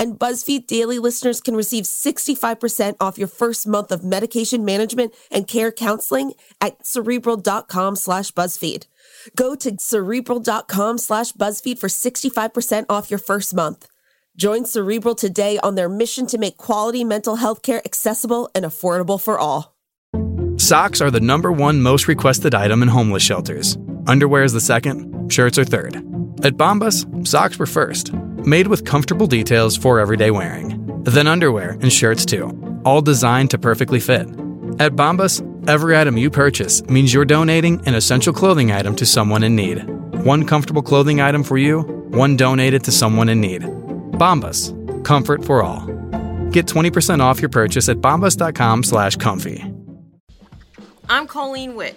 And BuzzFeed Daily listeners can receive 65% off your first month of medication management and care counseling at Cerebral.com/BuzzFeed. Go to Cerebral.com/BuzzFeed for 65% off your first month. Join Cerebral today on their mission to make quality mental health care accessible and affordable for all. Socks are the #1 most requested item in homeless shelters. Underwear is the second, shirts are third. At Bombas, socks were first. Made with comfortable details for everyday wearing. Then underwear and shirts too, all designed to perfectly fit. At Bombas, every item you purchase means you're donating an essential clothing item to someone in need. One comfortable clothing item for you, one donated to someone in need. Bombas, comfort for all. Get 20% off your purchase at bombas.com/comfy. I'm Colleen Witt.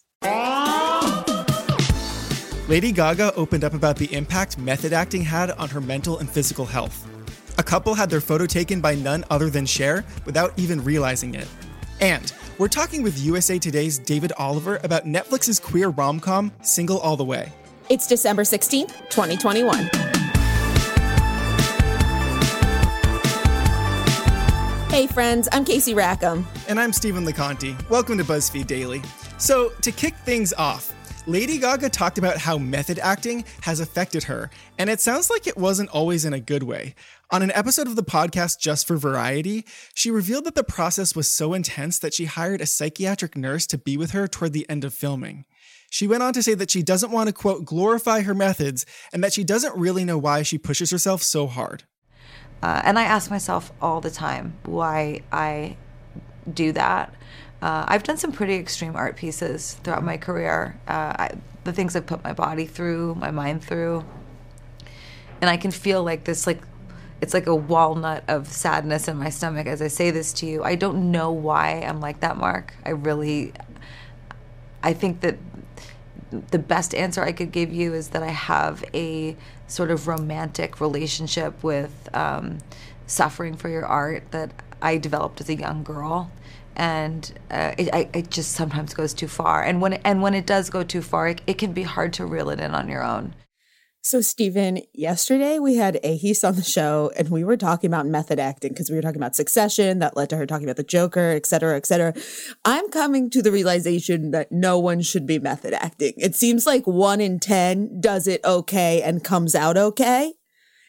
Lady Gaga opened up about the impact method acting had on her mental and physical health. A couple had their photo taken by none other than Cher without even realizing it. And we're talking with USA Today's David Oliver about Netflix's queer rom-com, Single All the Way. It's December 16th, 2021. Hey friends, I'm Casey Rackham. And I'm Stephen LeConte. Welcome to BuzzFeed Daily. So, to kick things off, Lady Gaga talked about how method acting has affected her, and it sounds like it wasn't always in a good way. On an episode of the podcast Just for Variety, she revealed that the process was so intense that she hired a psychiatric nurse to be with her toward the end of filming. She went on to say that she doesn't want to, quote, glorify her methods, and that she doesn't really know why she pushes herself so hard. And I ask myself all the time why I do that. I've done some pretty extreme art pieces throughout my career. The things I've put my body through, my mind through. And I can feel like this, like, it's like a walnut of sadness in my stomach as I say this to you. I don't know why I'm like that, Mark. I think that the best answer I could give you is that I have a sort of romantic relationship with suffering for your art that I developed as a young girl. And it just sometimes goes too far. And when it does go too far, it can be hard to reel it in on your own. So, Stephen, yesterday we had Ahis on the show, and we were talking about method acting because we were talking about Succession. That led to her talking about the Joker, et cetera, et cetera. I'm coming to the realization that no one should be method acting. It seems like 1 in 10 does it okay and comes out okay.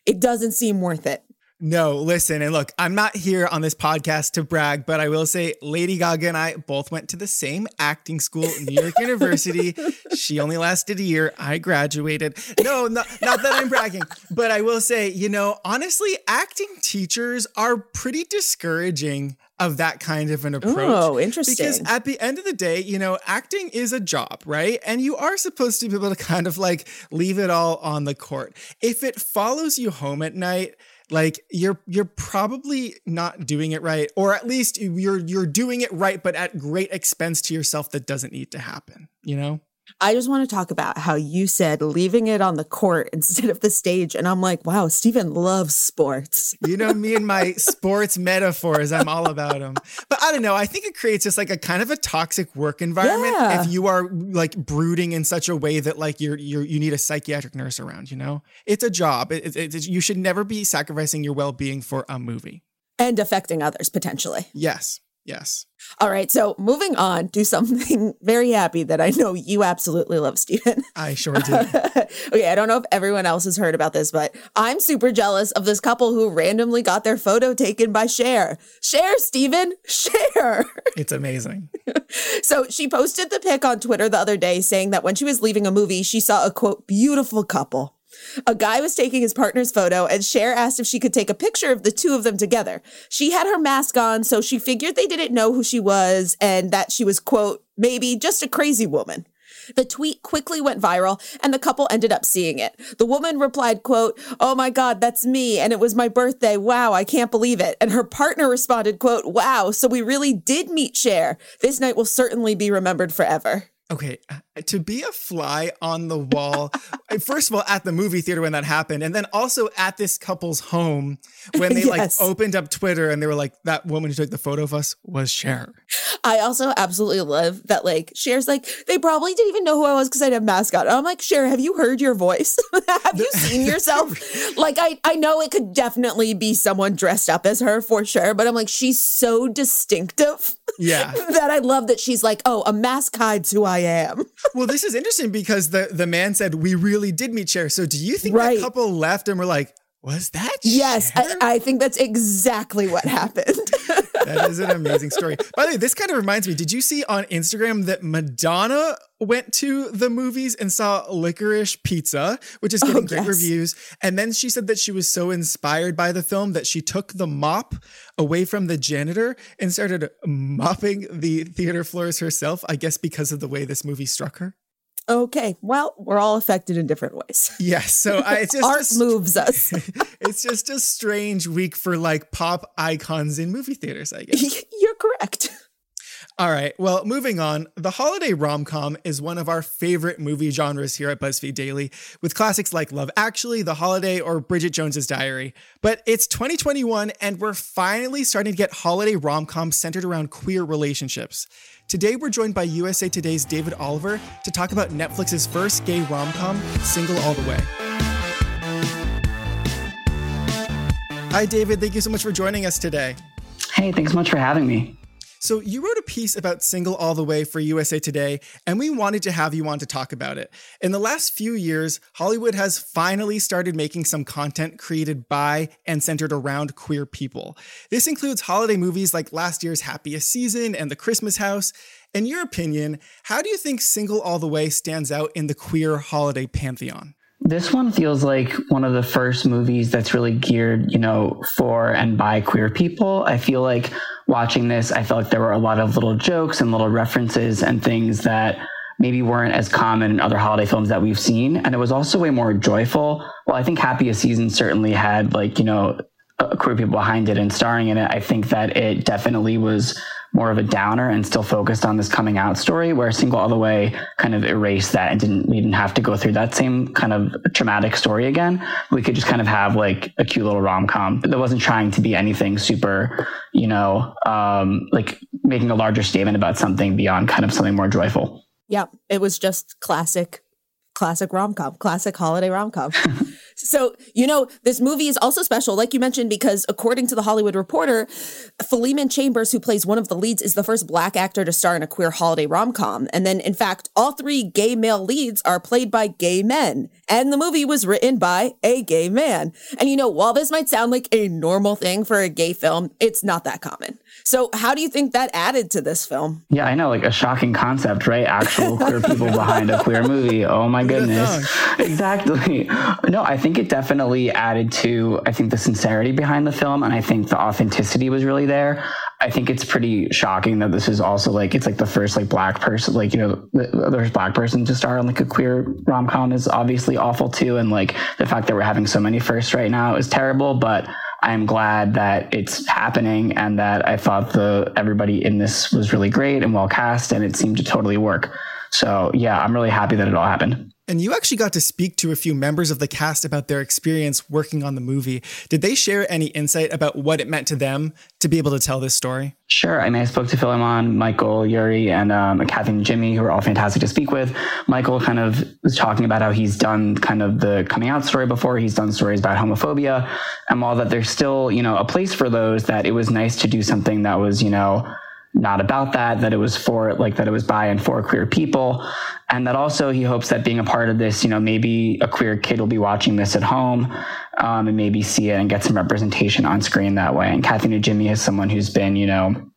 It doesn't seem worth it. No, listen, and look, I'm not here on this podcast to brag, but I will say Lady Gaga and I both went to the same acting school, New York University. She only lasted a year. I graduated. No, not that I'm bragging, but I will say, you know, honestly, acting teachers are pretty discouraging of that kind of an approach. Oh, interesting. Because at the end of the day, you know, acting is a job, right? And you are supposed to be able to kind of like leave it all on the court. If it follows you home at night, like you're probably not doing it right, or at least you're doing it right, but at great expense to yourself that doesn't need to happen, you know? I just want to talk about how you said leaving it on the court instead of the stage. And I'm like, wow, Stephen loves sports. You know, me and my sports metaphors, I'm all about them. But I don't know. I think it creates just like a kind of a toxic work environment. Yeah. If you are like brooding in such a way that like you need a psychiatric nurse around, you know, it's a job. You should never be sacrificing your well-being for a movie. And affecting others potentially. Yes. Yes. All right. So moving on to something very happy that I know you absolutely love, Stephen. I sure do. Okay. I don't know if everyone else has heard about this, but I'm super jealous of this couple who randomly got their photo taken by Cher. Cher, Stephen. Cher. It's amazing. So she posted the pic on Twitter the other day saying that when she was leaving a movie, she saw a, quote, beautiful couple. A guy was taking his partner's photo, and Cher asked if she could take a picture of the two of them together. She had her mask on, so she figured they didn't know who she was and that she was, quote, maybe just a crazy woman. The tweet quickly went viral, and the couple ended up seeing it. The woman replied, quote, oh my God, that's me, and it was my birthday. Wow, I can't believe it. And her partner responded, quote, wow, so we really did meet Cher. This night will certainly be remembered forever. Okay, to be a fly on the wall, first of all, at the movie theater when that happened, and then also at this couple's home when they like opened up Twitter and they were like, that woman who took the photo of us was Cher. I also absolutely love that, like, Cher's like, they probably didn't even know who I was because I had a mask on. I'm like, Cher, have you heard your voice? Have you seen yourself? Like, I know it could definitely be someone dressed up as her for sure, but I'm like, she's so distinctive. Yeah. That I love that she's like, oh, a mask hides who I am. Well, this is interesting because the man said, we really did meet Cher. So do you think the couple left and were like, was that Yes, Cher? I think that's exactly what happened. That is an amazing story. By the way, this kind of reminds me, did you see on Instagram that Madonna went to the movies and saw Licorice Pizza, which is getting great reviews? And then she said that she was so inspired by the film that she took the mop away from the janitor and started mopping the theater floors herself, I guess because of the way this movie struck her. Okay, well, we're all affected in different ways. Yes, so it's just art moves us. It's just a strange week for like pop icons in movie theaters, I guess. You're correct. All right, well, moving on. The holiday rom-com is one of our favorite movie genres here at BuzzFeed Daily, with classics like Love Actually, The Holiday, or Bridget Jones's Diary. But it's 2021, and we're finally starting to get holiday rom-coms centered around queer relationships. Today, we're joined by USA Today's David Oliver to talk about Netflix's first gay rom-com, Single All the Way. Hi, David. Thank you so much for joining us today. Hey, thanks so much for having me. So you wrote a piece about Single All the Way for USA Today, and we wanted to have you on to talk about it. In the last few years, Hollywood has finally started making some content created by and centered around queer people. This includes holiday movies like last year's Happiest Season and The Christmas House. In your opinion, how do you think Single All the Way stands out in the queer holiday pantheon? This one feels like one of the first movies that's really geared, for and by queer people. I feel like watching this, I felt like there were a lot of little jokes and little references and things that maybe weren't as common in other holiday films that we've seen. And it was also way more joyful. Well, I think Happiest Season certainly had queer people behind it and starring in it. I think that it definitely was more of a downer and still focused on this coming out story, where Single All the Way kind of erased that and we didn't have to go through that same kind of traumatic story again. We could just kind of have like a cute little rom-com that wasn't trying to be anything super, like making a larger statement about something beyond kind of something more joyful. Yeah, it was just classic rom-com, classic holiday rom-com. So, this movie is also special, like you mentioned, because according to The Hollywood Reporter, Philemon Chambers, who plays one of the leads, is the first Black actor to star in a queer holiday rom-com. And then, in fact, all three gay male leads are played by gay men. And the movie was written by a gay man. And, while this might sound like a normal thing for a gay film, it's not that common. So how do you think that added to this film? Yeah, I know, like a shocking concept, right? Actual queer people behind a queer movie. Oh my goodness. Exactly. No, I think it definitely added to, the sincerity behind the film. And I think the authenticity was really there. I think it's pretty shocking that this is also like, it's like the first like Black person, like, the first Black person to star on like a queer rom-com is obviously awful too. And like the fact that we're having so many firsts right now is terrible, but I'm glad that it's happening and that I thought everybody in this was really great and well cast and it seemed to totally work. So yeah, I'm really happy that it all happened. And you actually got to speak to a few members of the cast about their experience working on the movie. Did they share any insight about what it meant to them to be able to tell this story? Sure. I mean, I spoke to Philemon, Michael, Yuri, and Kathy Najimy, who are all fantastic to speak with. Michael kind of was talking about how he's done kind of the coming out story before. He's done stories about homophobia. And while that there's still, a place for those, that it was nice to do something that was, not about that, that it was for, like, that it was by and for queer people. And that also he hopes that being a part of this, you know, maybe a queer kid will be watching this at home and maybe see it and get some representation on screen that way. And Kathy Najimy is someone who's been, you know,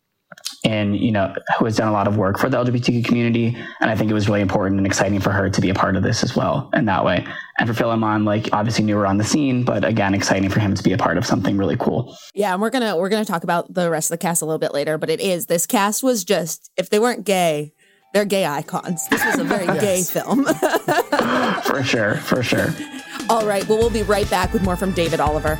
and, you know, who has done a lot of work for the LGBTQ community. And I think it was really important and exciting for her to be a part of this as well in that way. And for Philemon, like, obviously newer on the scene, but again, exciting for him to be a part of something really cool. Yeah. And we're going to talk about the rest of the cast a little bit later, but this cast was just, if they weren't gay, they're gay icons. This was a very gay film. For sure. All right. Well, we'll be right back with more from David Oliver.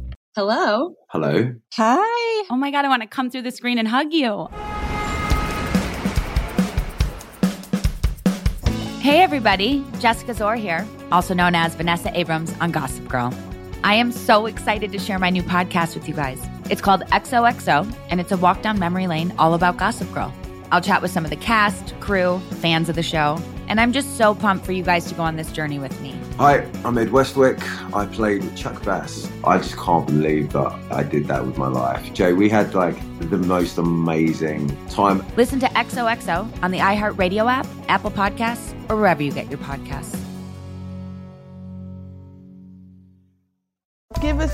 Hello. Hello. Hi. Oh my God, I want to come through the screen and hug you. Hey everybody, Jessica Zor here, also known as Vanessa Abrams on Gossip Girl. I am so excited to share my new podcast with you guys. It's called XOXO, and it's a walk down memory lane all about Gossip Girl. I'll chat with some of the cast, crew, fans of the show, and I'm just so pumped for you guys to go on this journey with me. Hi, I'm Ed Westwick. I played Chuck Bass. I just can't believe that I did that with my life. Jay, we had like the most amazing time. Listen to XOXO on the iHeartRadio app, Apple Podcasts, or wherever you get your podcasts. Give us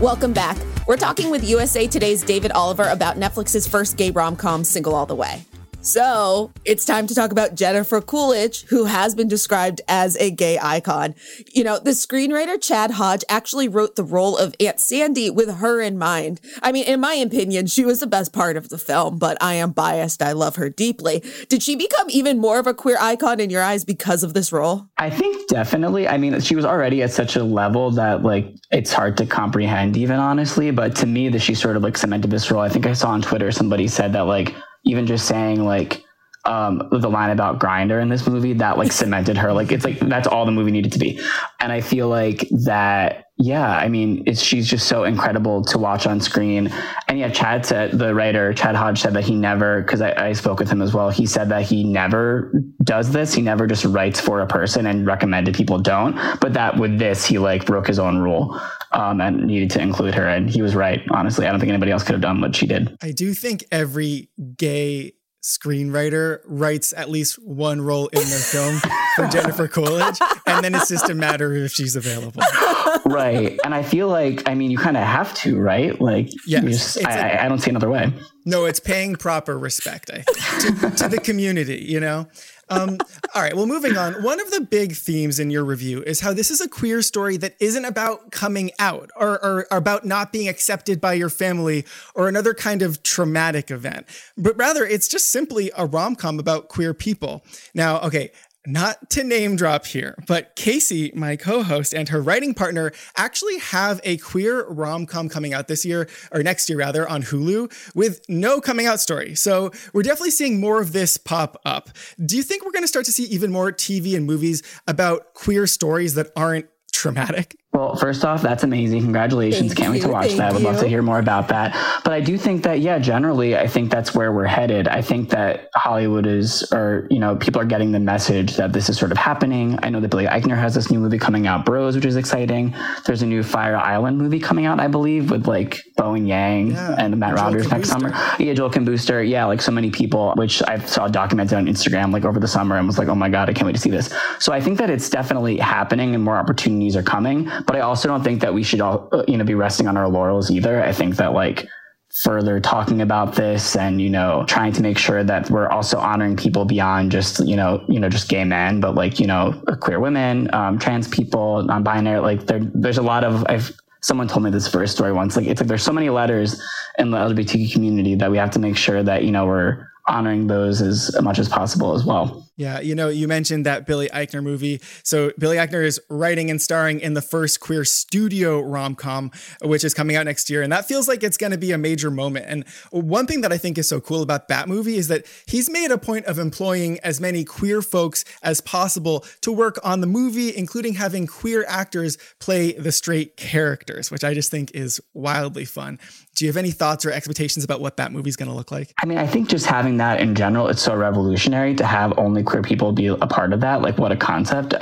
Welcome back. We're talking with USA Today's David Oliver about Netflix's first gay rom-com, Single All the Way. So it's time to talk about Jennifer Coolidge, who has been described as a gay icon. You know, the screenwriter Chad Hodge actually wrote the role of Aunt Sandy with her in mind. I mean, in my opinion, she was the best part of the film, but I am biased. I love her deeply. Did she become even more of a queer icon in your eyes because of this role? I think definitely. I mean, she was already at such a level that, like, it's hard to comprehend even, honestly. But to me, that she sort of, like, cemented this role. I think I saw on Twitter somebody said that, like, even just saying, like, the line about Grindr in this movie, that, like, cemented her. Like, it's like, that's all the movie needed to be. And I feel like that, yeah, I mean, she's just so incredible to watch on screen. And yeah, Chad said, the writer, Chad Hodge, said that he never, because I spoke with him as well, he said that he never does this. He never just writes for a person and recommended people don't. But that with this, he, like, broke his own rule and needed to include her. And he was right, honestly. I don't think anybody else could have done what she did. I do think every gay screenwriter writes at least one role in their film for Jennifer Coolidge, and then it's just a matter of if she's available. Right. And I feel like, I mean, you kind of have to, right? Like, yes, I don't see another way. No, it's paying proper respect, I think, to the community, you know? All right, well, moving on. One of the big themes in your review is how this is a queer story that isn't about coming out or about not being accepted by your family or another kind of traumatic event, but rather it's just simply a rom-com about queer people. Now, okay, not to name drop here, but Casey, my co-host, and her writing partner actually have a queer rom-com coming out next year on Hulu with no coming out story. So we're definitely seeing more of this pop up. Do you think we're going to start to see even more TV and movies about queer stories that aren't traumatic? Well, first off, that's amazing. Congratulations. Can't wait to watch that. I would love to hear more about that. But I do think that, yeah, generally, I think that's where we're headed. I think that Hollywood is, or, you know, people are getting the message that this is sort of happening. I know that Billy Eichner has this new movie coming out, Bros, which is exciting. There's a new Fire Island movie coming out, I believe, with like Bowen Yang and Matt Rogers next summer. Yeah, Joel Kinbooster. Yeah, like so many people, which I saw documented on Instagram like over the summer and was like, oh my God, I can't wait to see this. So I think that it's definitely happening and more opportunities are coming. But I also don't think that we should all, you know, be resting on our laurels either. I think that like further talking about this and, you know, trying to make sure that we're also honoring people beyond just, you know, just gay men, but like, you know, queer women, trans people, non-binary, like there's a lot of, someone told me this first story once, like, it's like, there's so many letters in the LGBTQ community that we have to make sure that, you know, we're honoring those as much as possible as well. Yeah. You know, you mentioned that Billy Eichner movie. So Billy Eichner is writing and starring in the first queer studio rom-com, which is coming out next year. And that feels like it's going to be a major moment. And one thing that I think is so cool about that movie is that he's made a point of employing as many queer folks as possible to work on the movie, including having queer actors play the straight characters, which I just think is wildly fun. Do you have any thoughts or expectations about what that movie's going to look like? I mean, I think just having that in general, it's so revolutionary to have only queer people be a part of that. Like, what a concept.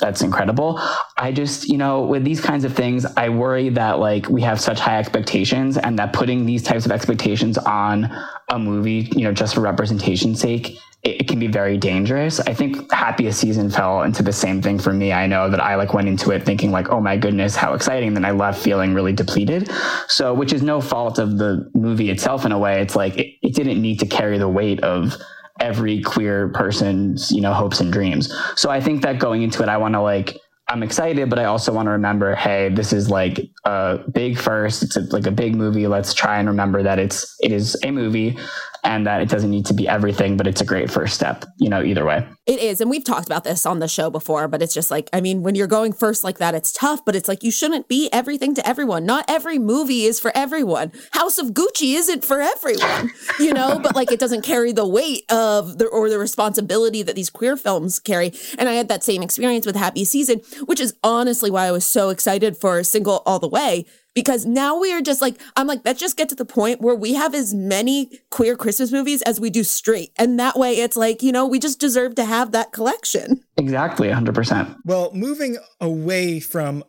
That's incredible. I just, you know, with these kinds of things, I worry that like we have such high expectations and that putting these types of expectations on a movie, you know, just for representation's sake, it can be very dangerous. I think Happiest Season fell into the same thing for me. I know that I like went into it thinking like, oh my goodness, how exciting. And then I left feeling really depleted. So, which is no fault of the movie itself in a way. It's like, it didn't need to carry the weight of every queer person's, you know, hopes and dreams. So I think that going into it, I want to like, I'm excited, but I also want to remember, hey, this is like a big first. It's like a big movie. Let's try and remember that it is a movie and that it doesn't need to be everything, but it's a great first step, you know, either way. It is. And we've talked about this on the show before, but it's just like, I mean, when you're going first like that, it's tough, but it's like, you shouldn't be everything to everyone. Not every movie is for everyone. House of Gucci isn't for everyone, you know, but like, it doesn't carry the weight of the responsibility that these queer films carry. And I had that same experience with Happiest Season, which is honestly why I was so excited for Single All the Way, because now we are just like, I'm like, let's just get to the point where we have as many queer Christmas movies as we do straight. And that way it's like, you know, we just deserve to have that collection. Exactly. 100%. Well, moving away from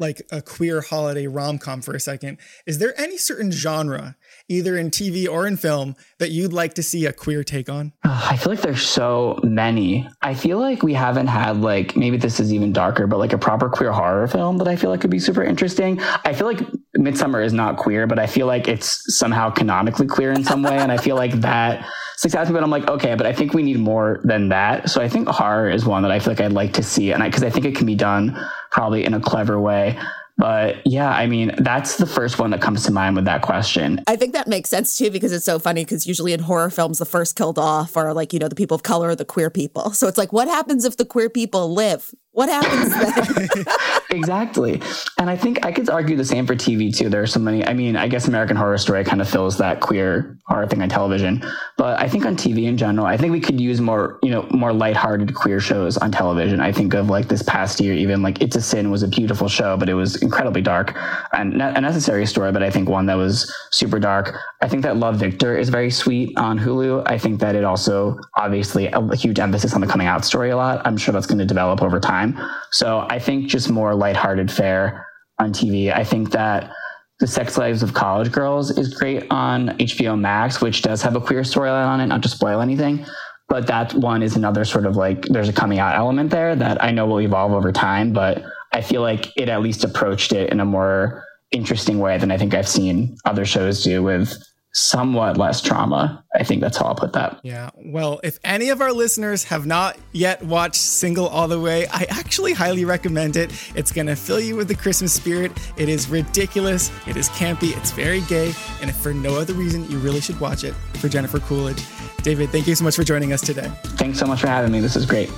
like a queer holiday rom-com for a second, is there any certain genre, either in TV or in film, that you'd like to see a queer take on? I feel like there's so many. I feel like we haven't had like, maybe this is even darker, but like a proper queer horror film that I feel like could be super interesting. I feel like Midsummer is not queer, but I feel like it's somehow canonically queer in some way. And I feel like that sticks out to me, but I'm like, okay, but I think we need more than that. So I think horror is one that I feel like I'd like to see. And because I think it can be done probably in a clever way. But yeah, I mean, that's the first one that comes to mind with that question. I think that makes sense too, because it's so funny, because usually in horror films, the first killed off are like, you know, the people of color or the queer people. So it's like, what happens if the queer people live? What happens then? Exactly. And I think I could argue the same for TV too. There are so many, I mean, I guess American Horror Story kind of fills that queer horror thing on television. But I think on TV in general, I think we could use more, you know, more lighthearted queer shows on television. I think of like this past year, even like It's a Sin was a beautiful show, but it was incredibly dark and a necessary story, but I think one that was super dark. I think that Love, Victor is very sweet on Hulu. I think that it also obviously a huge emphasis on the coming out story a lot. I'm sure that's going to develop over time. So I think just more lighthearted fare on TV. I think that The Sex Lives of College Girls is great on HBO Max, which does have a queer storyline on it, not to spoil anything. But that one is another sort of like, there's a coming out element there that I know will evolve over time, but I feel like it at least approached it in a more interesting way than I think I've seen other shows do with somewhat less trauma. I think that's how I'll put that. Yeah. Well, if any of our listeners have not yet watched Single All the Way, I actually highly recommend it. It's going to fill you with the Christmas spirit. It is ridiculous. It is campy. It's very gay. And if for no other reason, you really should watch it for Jennifer Coolidge. David, thank you so much for joining us today. Thanks so much for having me. This is great.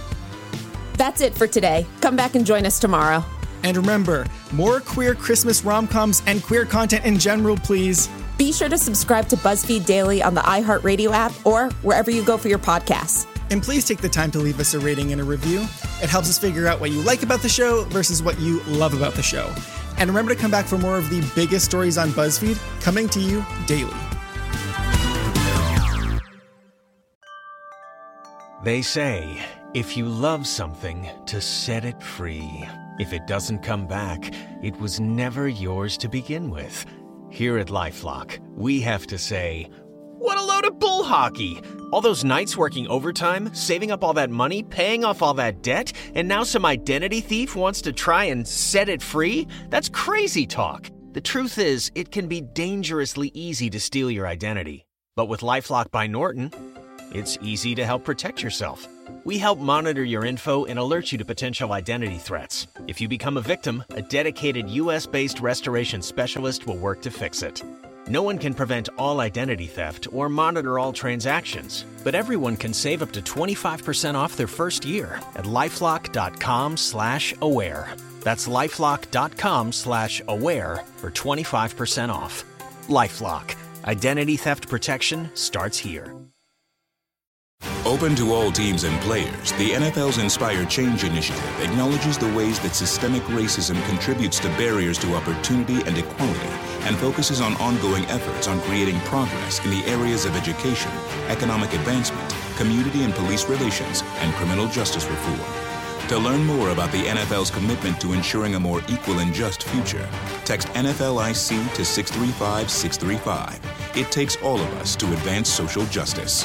That's it for today. Come back and join us tomorrow. And remember, more queer Christmas rom-coms and queer content in general, please. Be sure to subscribe to BuzzFeed Daily on the iHeartRadio app or wherever you go for your podcasts. And please take the time to leave us a rating and a review. It helps us figure out what you like about the show versus what you love about the show. And remember to come back for more of the biggest stories on BuzzFeed coming to you daily. They say, if you love something, to set it free. If it doesn't come back, it was never yours to begin with. Here at LifeLock, we have to say, what a load of bull hockey! All those nights working overtime, saving up all that money, paying off all that debt, and now some identity thief wants to try and set it free? That's crazy talk. The truth is, it can be dangerously easy to steal your identity. But with LifeLock by Norton, it's easy to help protect yourself. We help monitor your info and alert you to potential identity threats. If you become a victim, a dedicated U.S.-based restoration specialist will work to fix it. No one can prevent all identity theft or monitor all transactions, but everyone can save up to 25% off their first year at lifelock.com/aware. That's lifelock.com/aware for 25% off. LifeLock. Identity theft protection starts here. Open to all teams and players, the NFL's Inspire Change initiative acknowledges the ways that systemic racism contributes to barriers to opportunity and equality, and focuses on ongoing efforts on creating progress in the areas of education, economic advancement, community and police relations, and criminal justice reform. To learn more about the NFL's commitment to ensuring a more equal and just future, text NFLIC to 635-635. It takes all of us to advance social justice.